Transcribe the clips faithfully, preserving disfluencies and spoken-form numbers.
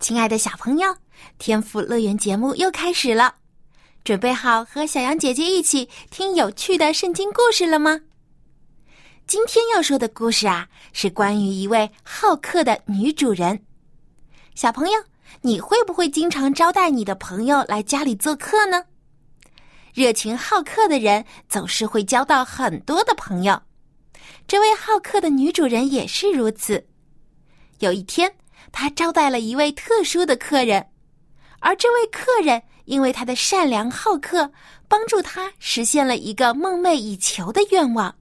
亲爱的小朋友，天父乐园节目又开始了，准备好和小羊姐姐一起听有趣的圣经故事了吗？今天要说的故事啊，是关于一位好客的女主人。小朋友，你会不会经常招待你的朋友来家里做客呢？热情好客的人总是会交到很多的朋友，这位好客的女主人也是如此。有一天，她招待了一位特殊的客人，而这位客人因为她的善良好客，帮助她实现了一个梦寐以求的愿望。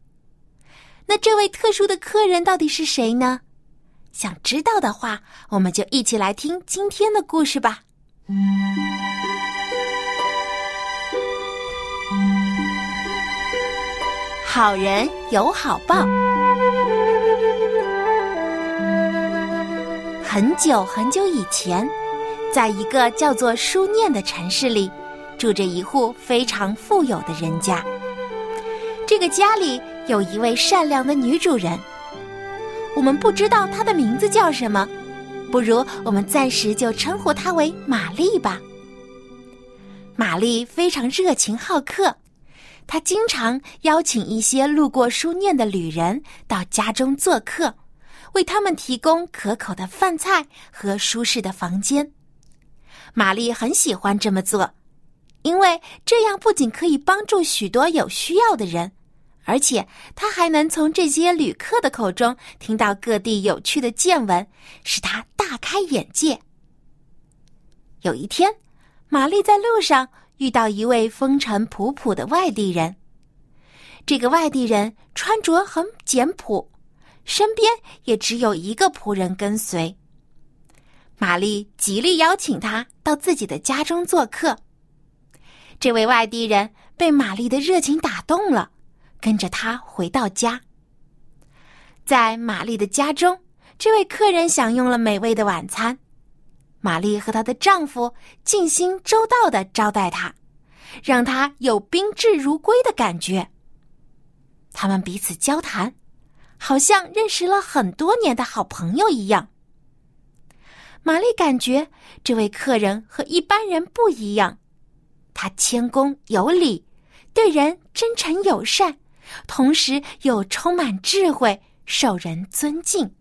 那这位特殊的客人到底是谁呢？想知道的话，我们就一起来听今天的故事吧。好人有好报。很久很久以前，在一个叫做书念的城市里，住着一户非常富有的人家。这个家里有一位善良的女主人，我们不知道她的名字叫什么，不如我们暂时就称呼她为玛丽吧。玛丽非常热情好客，她经常邀请一些路过书念的旅人到家中做客，为他们提供可口的饭菜和舒适的房间。玛丽很喜欢这么做，因为这样不仅可以帮助许多有需要的人，而且他还能从这些旅客的口中听到各地有趣的见闻，使他大开眼界。有一天，玛丽在路上遇到一位风尘仆仆的外地人。这个外地人穿着很简朴，身边也只有一个仆人跟随。玛丽极力邀请他到自己的家中做客。这位外地人被玛丽的热情打动了，跟着他回到家。在玛丽的家中，这位客人享用了美味的晚餐。玛丽和她的丈夫尽心周到地招待她，让她有宾至如归的感觉。他们彼此交谈，好像认识了很多年的好朋友一样。玛丽感觉这位客人和一般人不一样，他谦恭有礼，对人真诚友善，同时又充满智慧，受人尊敬。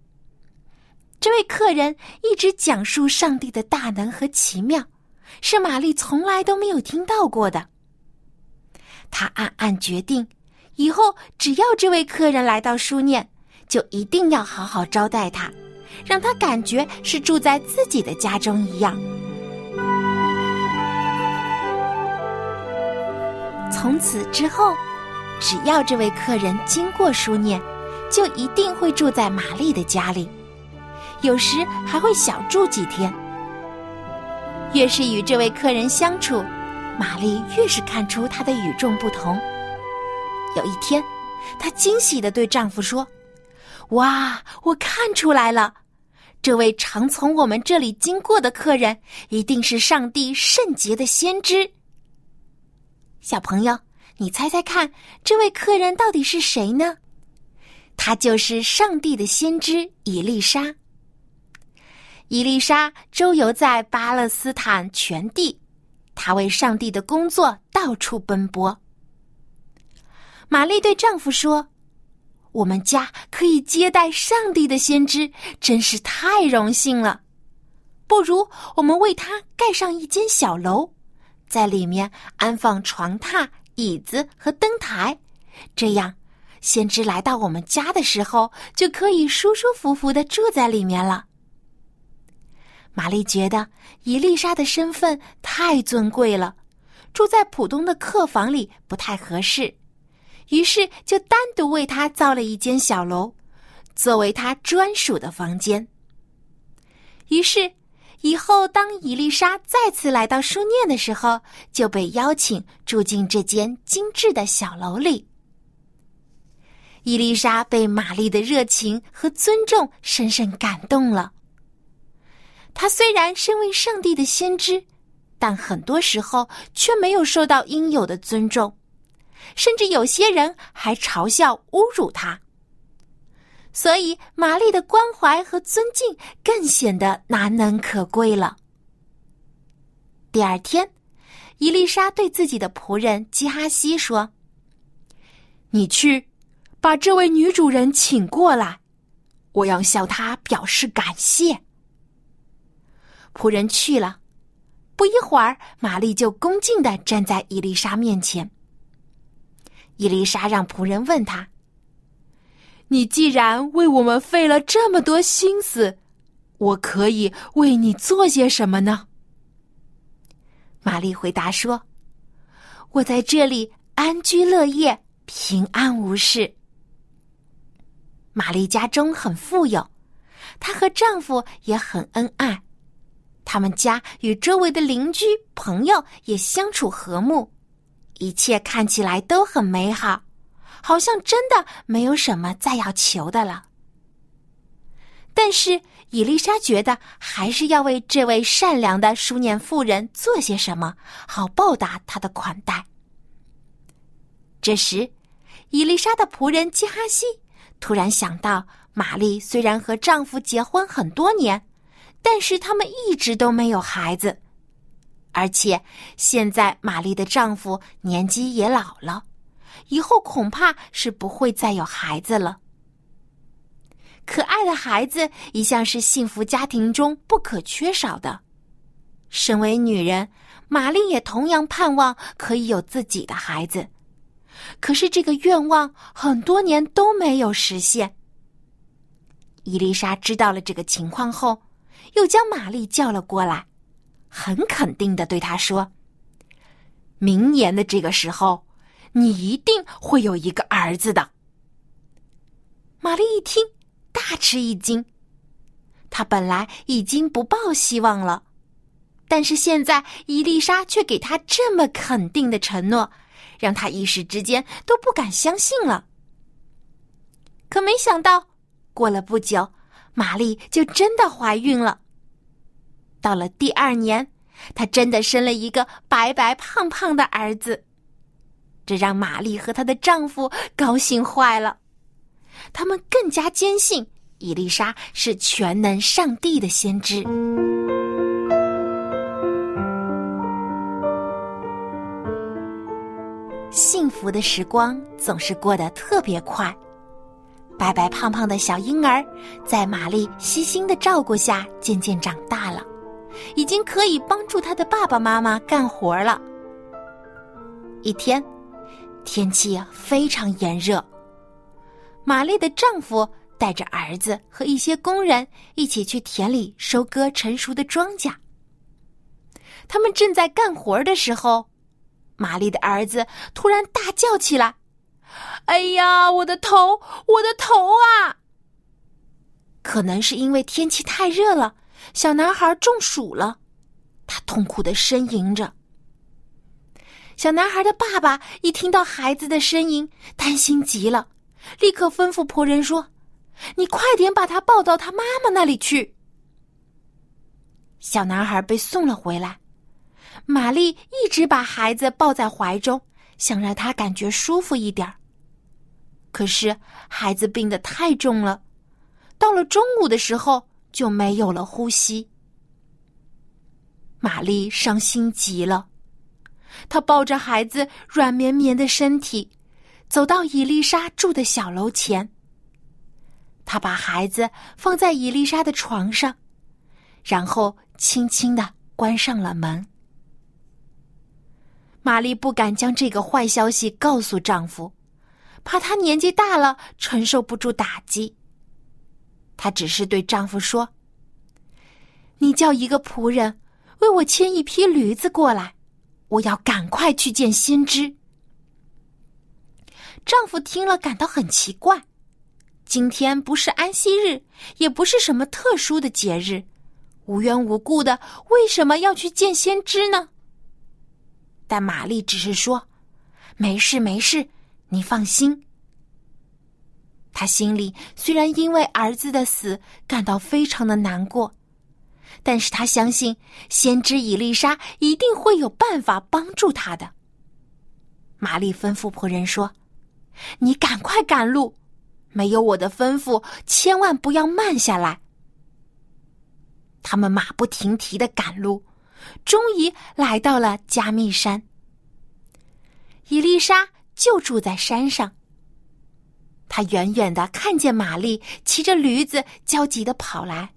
这位客人一直讲述上帝的大能和奇妙，是玛丽从来都没有听到过的。她暗暗决定，以后只要这位客人来到书念，就一定要好好招待他，让他感觉是住在自己的家中一样。从此之后，只要这位客人经过书念，就一定会住在玛丽的家里，有时还会小住几天。越是与这位客人相处，玛丽越是看出他的与众不同。有一天，她惊喜地对丈夫说：“哇，我看出来了，这位常从我们这里经过的客人，一定是上帝圣洁的先知。”小朋友，你猜猜看，这位客人到底是谁呢？他就是上帝的先知以利沙。以利沙周游在巴勒斯坦全地，他为上帝的工作到处奔波。玛丽对丈夫说：“我们家可以接待上帝的先知，真是太荣幸了。不如我们为他盖上一间小楼，在里面安放床榻、椅子和灯台，这样先知来到我们家的时候，就可以舒舒服服地住在里面了。”玛丽觉得以利沙的身份太尊贵了，住在普通的客房里不太合适，于是就单独为她造了一间小楼，作为他专属的房间。于是，以后当伊丽莎再次来到书念的时候，就被邀请住进这间精致的小楼里。伊丽莎被玛丽的热情和尊重深深感动了。她虽然身为上帝的先知，但很多时候却没有受到应有的尊重，甚至有些人还嘲笑侮辱她。所以玛丽的关怀和尊敬更显得难能可贵了。第二天，伊丽莎对自己的仆人基哈西说：“你去把这位女主人请过来，我要向她表示感谢。”仆人去了，不一会儿，玛丽就恭敬地站在伊丽莎面前。伊丽莎让仆人问她：“你既然为我们费了这么多心思，我可以为你做些什么呢？”玛丽回答说：“我在这里安居乐业，平安无事。”玛丽家中很富有，她和丈夫也很恩爱，他们家与周围的邻居朋友也相处和睦，一切看起来都很美好。好像真的没有什么再要求的了。但是伊丽莎觉得还是要为这位善良的书念妇人做些什么，好报答她的款待。这时，伊丽莎的仆人基哈西突然想到，玛丽虽然和丈夫结婚很多年，但是他们一直都没有孩子，而且现在玛丽的丈夫年纪也老了，以后恐怕是不会再有孩子了。可爱的孩子一向是幸福家庭中不可缺少的。身为女人，玛丽也同样盼望可以有自己的孩子，可是这个愿望很多年都没有实现。伊丽莎知道了这个情况后，又将玛丽叫了过来，很肯定地对她说：“明年的这个时候，你一定会有一个儿子的。”玛丽一听，大吃一惊。她本来已经不抱希望了，但是现在伊丽莎却给她这么肯定的承诺，让她一时之间都不敢相信了。可没想到，过了不久，玛丽就真的怀孕了。到了第二年，她真的生了一个白白胖胖的儿子。这让玛丽和她的丈夫高兴坏了，他们更加坚信伊丽莎是全能上帝的先知。幸福的时光总是过得特别快，白白胖胖的小婴儿在玛丽悉心的照顾下渐渐长大了，已经可以帮助她的爸爸妈妈干活了。一天，天气非常炎热，玛丽的丈夫带着儿子和一些工人一起去田里收割成熟的庄稼。他们正在干活的时候，玛丽的儿子突然大叫起来：“哎呀，我的头，我的头啊！”可能是因为天气太热了，小男孩中暑了，他痛苦地呻吟着。小男孩的爸爸一听到孩子的声音，担心极了，立刻吩咐仆人说：“你快点把他抱到他妈妈那里去。”小男孩被送了回来，玛丽一直把孩子抱在怀中，想让他感觉舒服一点。可是孩子病得太重了，到了中午的时候就没有了呼吸。玛丽伤心极了，她抱着孩子软绵绵的身体，走到伊丽莎住的小楼前。她把孩子放在伊丽莎的床上，然后轻轻地关上了门。玛丽不敢将这个坏消息告诉丈夫，怕他年纪大了承受不住打击。她只是对丈夫说：“你叫一个仆人为我牵一匹驴子过来，我要赶快去见先知。”丈夫听了感到很奇怪，今天不是安息日，也不是什么特殊的节日，无缘无故的为什么要去见先知呢？但玛丽只是说，没事没事，你放心。她心里虽然因为儿子的死感到非常的难过，但是她相信先知以利沙一定会有办法帮助她的。玛丽吩咐仆人说，你赶快赶路，没有我的吩咐，千万不要慢下来。他们马不停蹄地赶路，终于来到了加密山。以利沙就住在山上。他远远地看见玛丽骑着驴子焦急地跑来，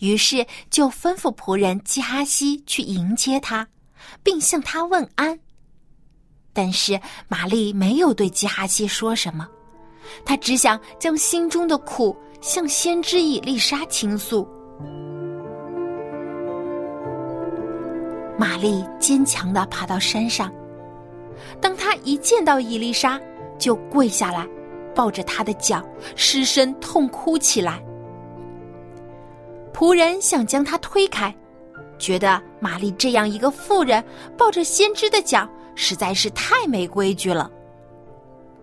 于是就吩咐仆人基哈西去迎接她，并向她问安。但是玛丽没有对基哈西说什么，她只想将心中的苦向先知以利沙倾诉。玛丽坚强地爬到山上，当她一见到以利沙，就跪下来，抱着她的脚，失声痛哭起来。仆人想将她推开，觉得玛丽这样一个妇人抱着先知的脚实在是太没规矩了。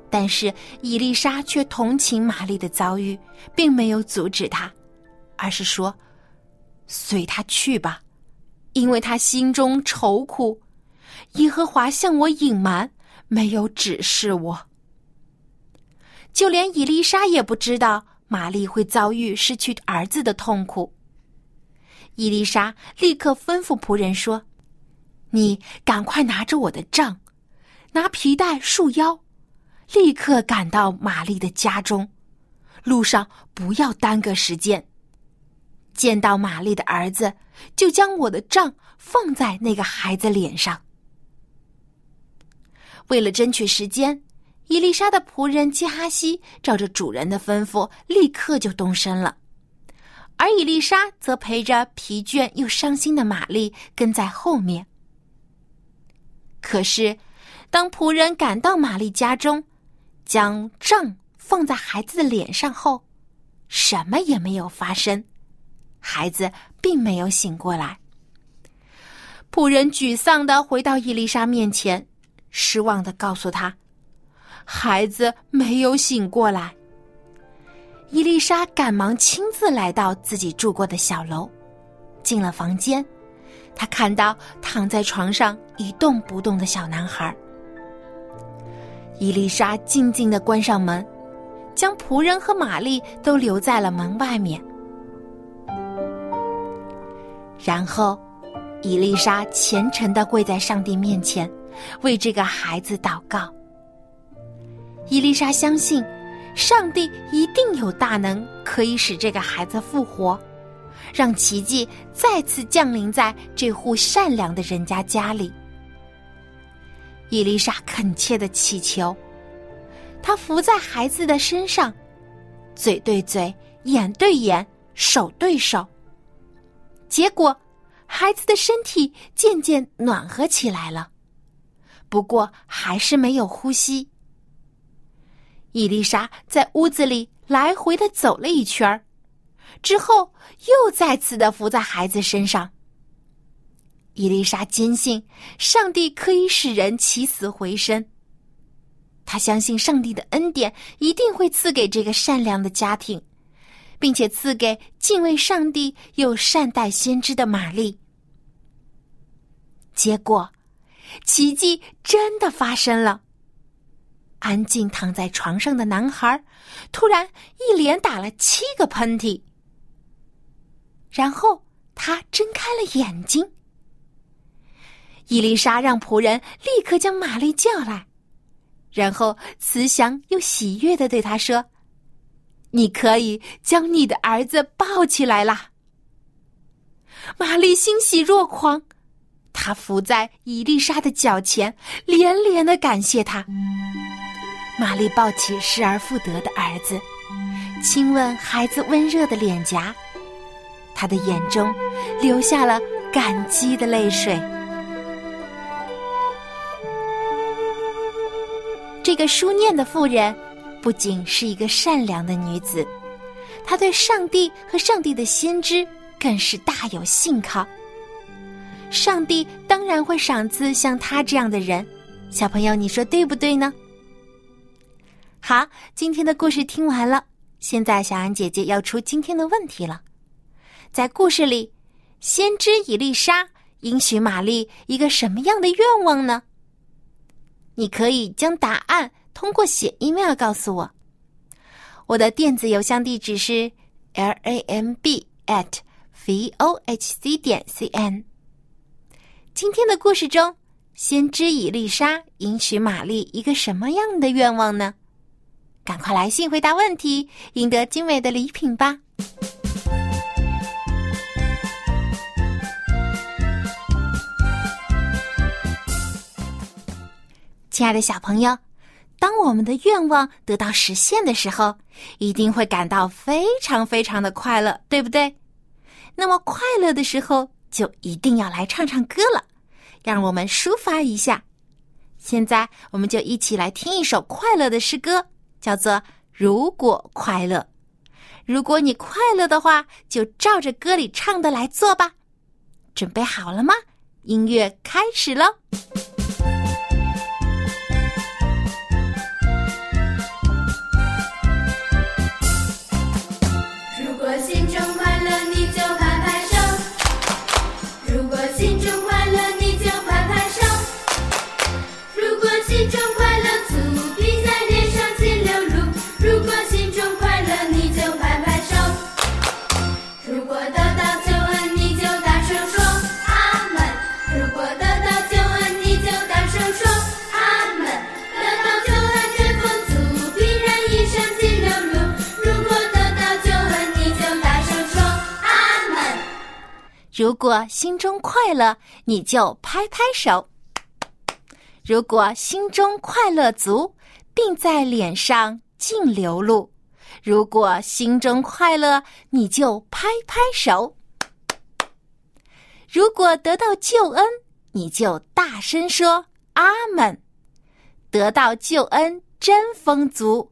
但是以利沙却同情玛丽的遭遇，并没有阻止她，而是说，随她去吧，因为他心中愁苦，耶和华向我隐瞒，没有指示我。就连以利沙也不知道玛丽会遭遇失去儿子的痛苦。以利沙立刻吩咐仆人说，你赶快拿着我的杖，拿皮带束腰，立刻赶到玛丽的家中，路上不要耽搁时间。见到玛丽的儿子，就将我的杖放在那个孩子脸上。为了争取时间，以利沙的仆人基哈西照着主人的吩咐，立刻就动身了，而以利沙则陪着疲倦又伤心的玛丽跟在后面。可是，当仆人赶到玛丽家中，将杖放在孩子的脸上后，什么也没有发生。孩子并没有醒过来。仆人沮丧地回到伊丽莎面前，失望地告诉她，孩子没有醒过来。伊丽莎赶忙亲自来到自己住过的小楼，进了房间，她看到躺在床上一动不动的小男孩。伊丽莎静静地关上门，将仆人和玛丽都留在了门外面。然后，以利沙虔诚地跪在上帝面前，为这个孩子祷告。以利沙相信，上帝一定有大能，可以使这个孩子复活，让奇迹再次降临在这户善良的人家家里。以利沙恳切地祈求，她伏在孩子的身上，嘴对嘴，眼对眼，手对手。结果，孩子的身体渐渐暖和起来了，不过还是没有呼吸。以利沙在屋子里来回地走了一圈，之后又再次地伏在孩子身上。以利沙坚信上帝可以使人起死回生，她相信上帝的恩典一定会赐给这个善良的家庭，并且赐给敬畏上帝又善待先知的玛丽。结果，奇迹真的发生了。安静躺在床上的男孩突然一连打了七个喷嚏，然后他睁开了眼睛。伊丽莎让仆人立刻将玛丽叫来，然后慈祥又喜悦地对她说，你可以将你的儿子抱起来啦。玛丽欣喜若狂，她伏在以利沙的脚前，连连地感谢她。玛丽抱起失而复得的儿子，亲吻孩子温热的脸颊，她的眼中流下了感激的泪水。这个书念的妇人，不仅是一个善良的女子，她对上帝和上帝的先知更是大有信靠。上帝当然会赏赐像她这样的人，小朋友你说对不对呢？好，今天的故事听完了，现在小安姐姐要出今天的问题了。在故事里，先知以利沙应许玛丽一个什么样的愿望呢？你可以将答案通过写 email 告诉我。我的电子邮箱地址是 lamb at vohc 点 cn。 今天的故事中，先知以利沙应许玛丽一个什么样的愿望呢？赶快来信回答问题，赢得精美的礼品吧。亲爱的小朋友，当我们的愿望得到实现的时候，一定会感到非常非常的快乐，对不对？那么快乐的时候，就一定要来唱唱歌了，让我们抒发一下。现在我们就一起来听一首快乐的诗歌，叫做《如果快乐》。如果你快乐的话，就照着歌里唱的来做吧。准备好了吗？音乐开始咯。如果心中快乐，你就拍拍手。如果心中快乐足，并在脸上尽流露。如果心中快乐，你就拍拍手。如果得到救恩，你就大声说阿们。得到救恩真丰足，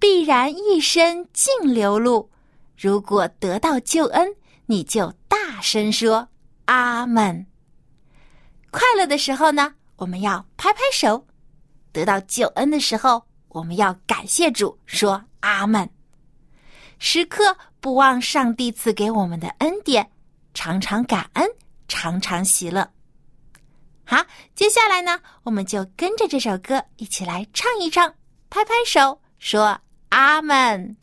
必然一生尽流露。如果得到救恩，你就大声说阿们。快乐的时候呢，我们要拍拍手；得到救恩的时候，我们要感谢主，说阿们。时刻不忘上帝赐给我们的恩典，常常感恩，常常喜乐。好，接下来呢，我们就跟着这首歌一起来唱一唱，拍拍手，说阿们。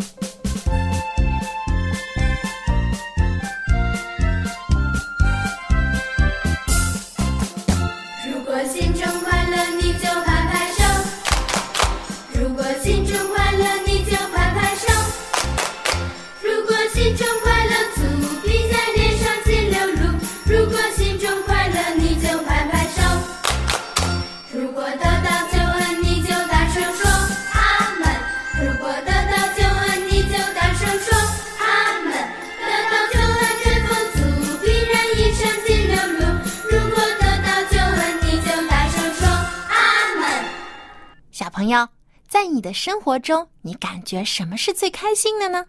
朋友，在你的生活中，你感觉什么是最开心的呢？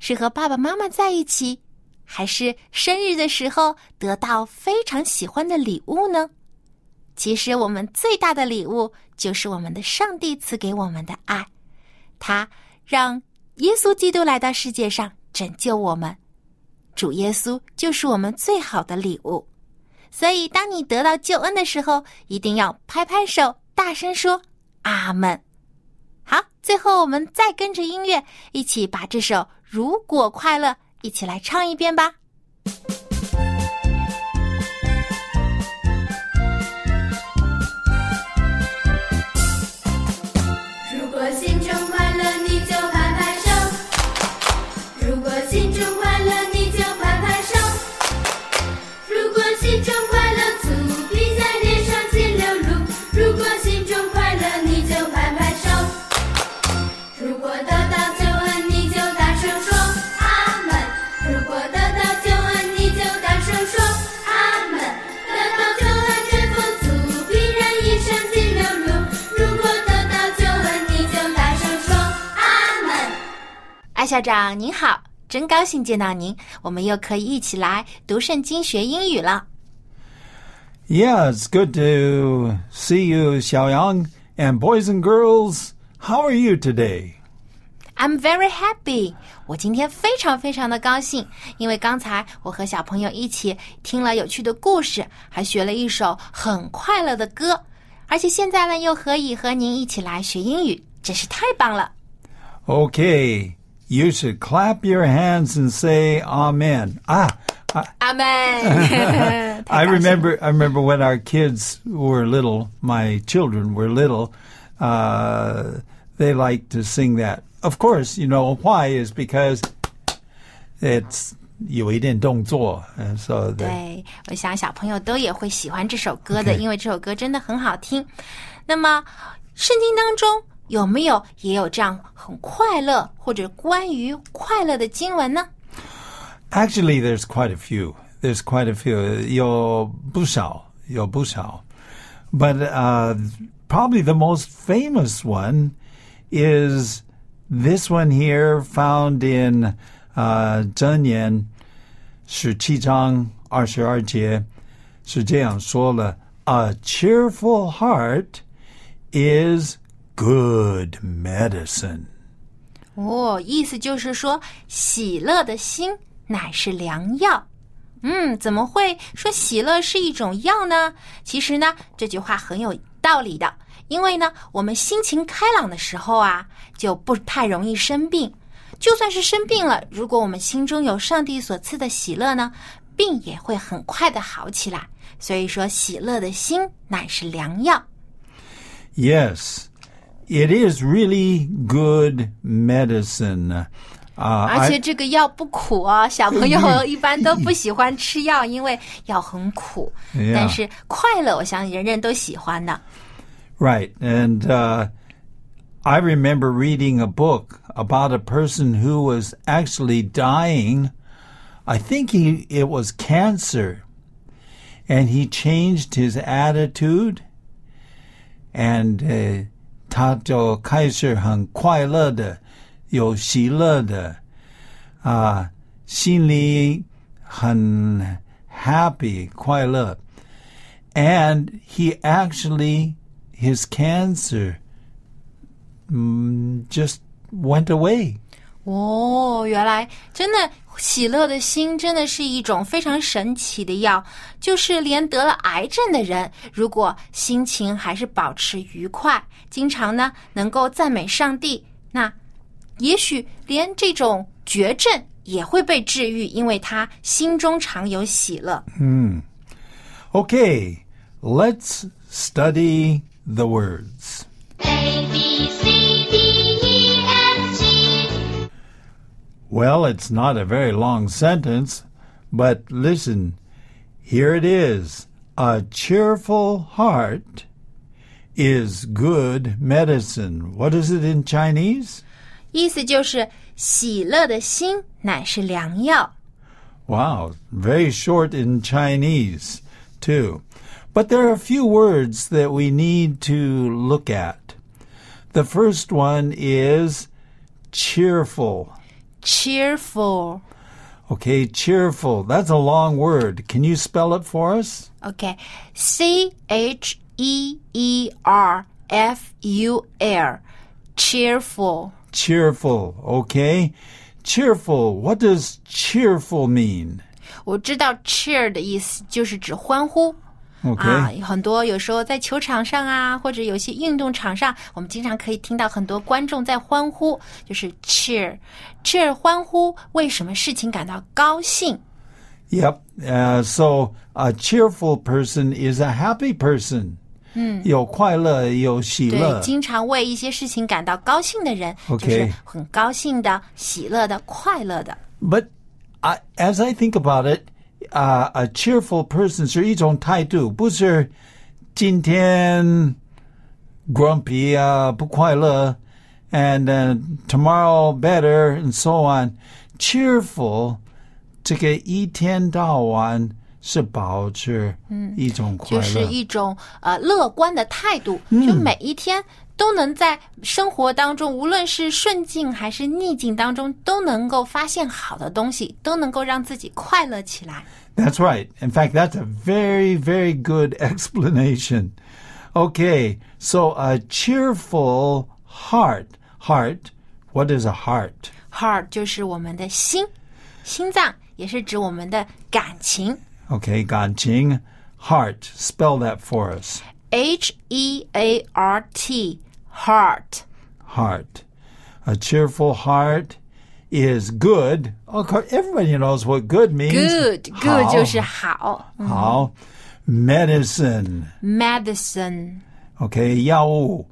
是和爸爸妈妈在一起，还是生日的时候得到非常喜欢的礼物呢？其实我们最大的礼物就是我们的上帝赐给我们的爱，他让耶稣基督来到世界上拯救我们，主耶稣就是我们最好的礼物。所以当你得到救恩的时候，一定要拍拍手，大声说阿们。好，最后我们再跟着音乐一起把这首《如果快乐》一起来唱一遍吧。如果心中快乐，你就拍拍手。如果心中快乐，你就拍拍手。如果心中快乐足，必在脸上尽流露。如果心中快乐，你就拍拍手。如果得到救恩，你就大声说阿们。如果得到校长您好，真高兴见到您，我们又可以一起来读圣经学英语了。Yeah, it's good to see you, Xiaoyang. And boys and girls, how are you today? I'm very happy. 我今天非常非常的高兴，因为刚才我和小朋友一起听了有趣的故事，还学了一首很快乐的歌，而且现在呢又可以和您一起来学英语，真是太棒了。Okay, you should clap your hands and say amen. Ah.Amen. I remember, I remember when our kids were little, my children were little, uh, they liked to sing that. Of course, you know, why is because it's...有一点动作 so 对，我想小朋友都也会喜欢这首歌的、okay. 因为这首歌真的很好听。那么圣经当中有没有也有这样很快乐或者关于快乐的经文呢？Actually, there's quite a few. There's quite a few. 有不少，有不少. But uh, probably the most famous one is this one here, found in Dunyan, 十七章二十二节是这样说了 ：A cheerful heart is good medicine. 哦，意思就是说，喜乐的心。乃是良药。嗯，怎么会说喜乐是一种药呢？其实呢，这句话很有道理的，因为呢，我们心情开朗的时候啊，就不太容易生病。就算是生病了，如果我们心中有上帝所赐的喜乐呢，病也会很快的好起来。所以说，喜乐的心乃是良药。Yes, it is really good medicine.Uh, 而且这个药不苦哦，小朋友一般都不喜欢吃药，因为药很苦。Yeah. 但是快乐，我想人人都喜欢的。Right, and uh, I remember reading a book about a person who was actually dying. I think he, it was cancer, and he changed his attitude, and uh, 他就开始很快乐的。有喜乐的啊，心里很 happy 快乐 and he actually his cancer、um, just went away 哦，原来真的喜乐的心真的是一种非常神奇的药，就是连得了癌症的人，如果心情还是保持愉快，经常呢能够赞美上帝，那也许连这种绝症也会被治愈，因为他心中常有喜乐。嗯 ，Okay, let's study the words. A B C D E F G. Well, it's not a very long sentence, but listen. Here it is. A cheerful heart is good medicine. What is it in Chinese?意思就是喜乐的心乃是良药。Wow, very short in Chinese, too. But there are a few words that we need to look at. The first one is cheerful. Cheerful. Okay, cheerful. That's a long word. Can you spell it for us? Okay, C H E E R F U L, cheerful.Cheerful, okay. Cheerful, what does cheerful mean? 我知道 cheer 的意思就是指欢呼。Okay. 啊，很多有时候在球场上啊，或者有些运动场上，我们经常可以听到很多观众在欢呼，就是 cheer. Cheer 欢呼，为什么事情感到高兴？ Yep, uh, so a cheerful person is a happy person.嗯，有快乐，有喜乐。对，经常为一些事情感到高兴的人， okay. 就是很高兴的、喜乐的、快乐的。But I, as I think about it, uh, a cheerful person 是一种态度，不是今天 grumpy 啊，不快乐 ，and、uh, tomorrow better and so on. Cheerful 这个一天到晚。是保持一种快乐、嗯、就是一种呃乐观的态度、嗯、就每一天都能在生活当中，无论是顺境还是逆境当中，都能够发现好的东西，都能够让自己快乐起来。That's right. In fact, that's a very, very good explanation. Okay, so a cheerful heart. Heart, what is a heart? Heart 就是我们的心，心脏也是指我们的感情。Okay, 感情 heart. Spell that for us.H E A R T, heart. Heart. A cheerful heart is good. Everybody knows what good means. Good. Good 就是好。好。Medicine. Medicine. Okay, 药物。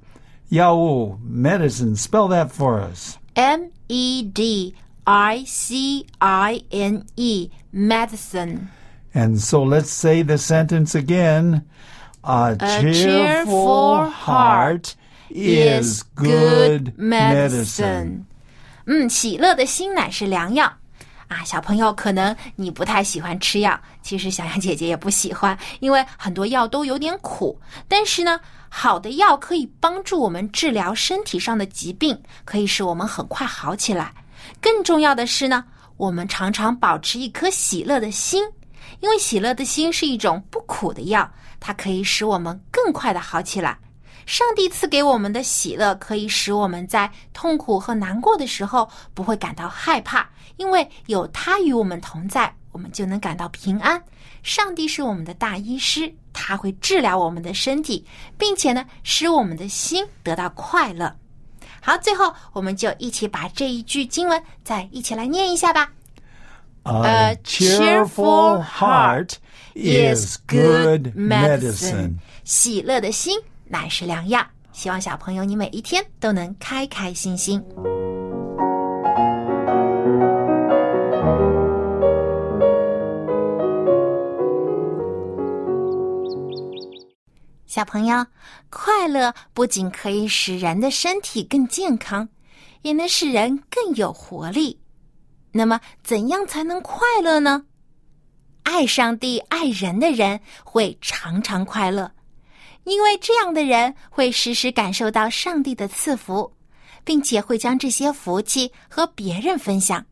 药物 medicine. Spell that for us. M E D I C I N E, medicine. And so let's say the sentence again.A cheerful heart is good medicine. 嗯，喜乐的心乃是良药。啊，小朋友，可能你不太喜欢吃药，其实小羊姐姐也不喜欢，因为很多药都有点苦。但是呢，好的药可以帮助我们治疗身体上的疾病，可以使我们很快好起来。更重要的是呢，我们常常保持一颗喜乐的心，因为喜乐的心是一种不苦的药，它可以使我们更快地好起来。上帝赐给我们的喜乐可以使我们在痛苦和难过的时候不会感到害怕，因为有他与我们同在，我们就能感到平安。上帝是我们的大医师，他会治疗我们的身体，并且呢，使我们的心得到快乐。好，最后我们就一起把这一句经文再一起来念一下吧。A cheerful heart is good medicine. 喜乐的心乃是良药。希望小朋友你每一天都能开开心心。小朋友，快乐不仅可以使人的身体更健康，也能使人更有活力。那么怎样才能快乐呢？爱上帝爱人的人会常常快乐，因为这样的人会时时感受到上帝的赐福，并且会将这些福气和别人分享。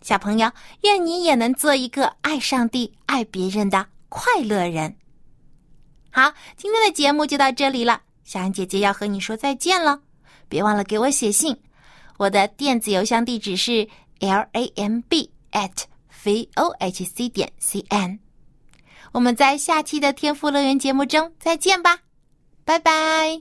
小朋友，愿你也能做一个爱上帝爱别人的快乐人。好，今天的节目就到这里了，小羊姐姐要和你说再见了。别忘了给我写信，我的电子邮箱地址是L A M B at V O H C 点 C N。 我们在下期的天赋乐园节目中再见吧，拜拜。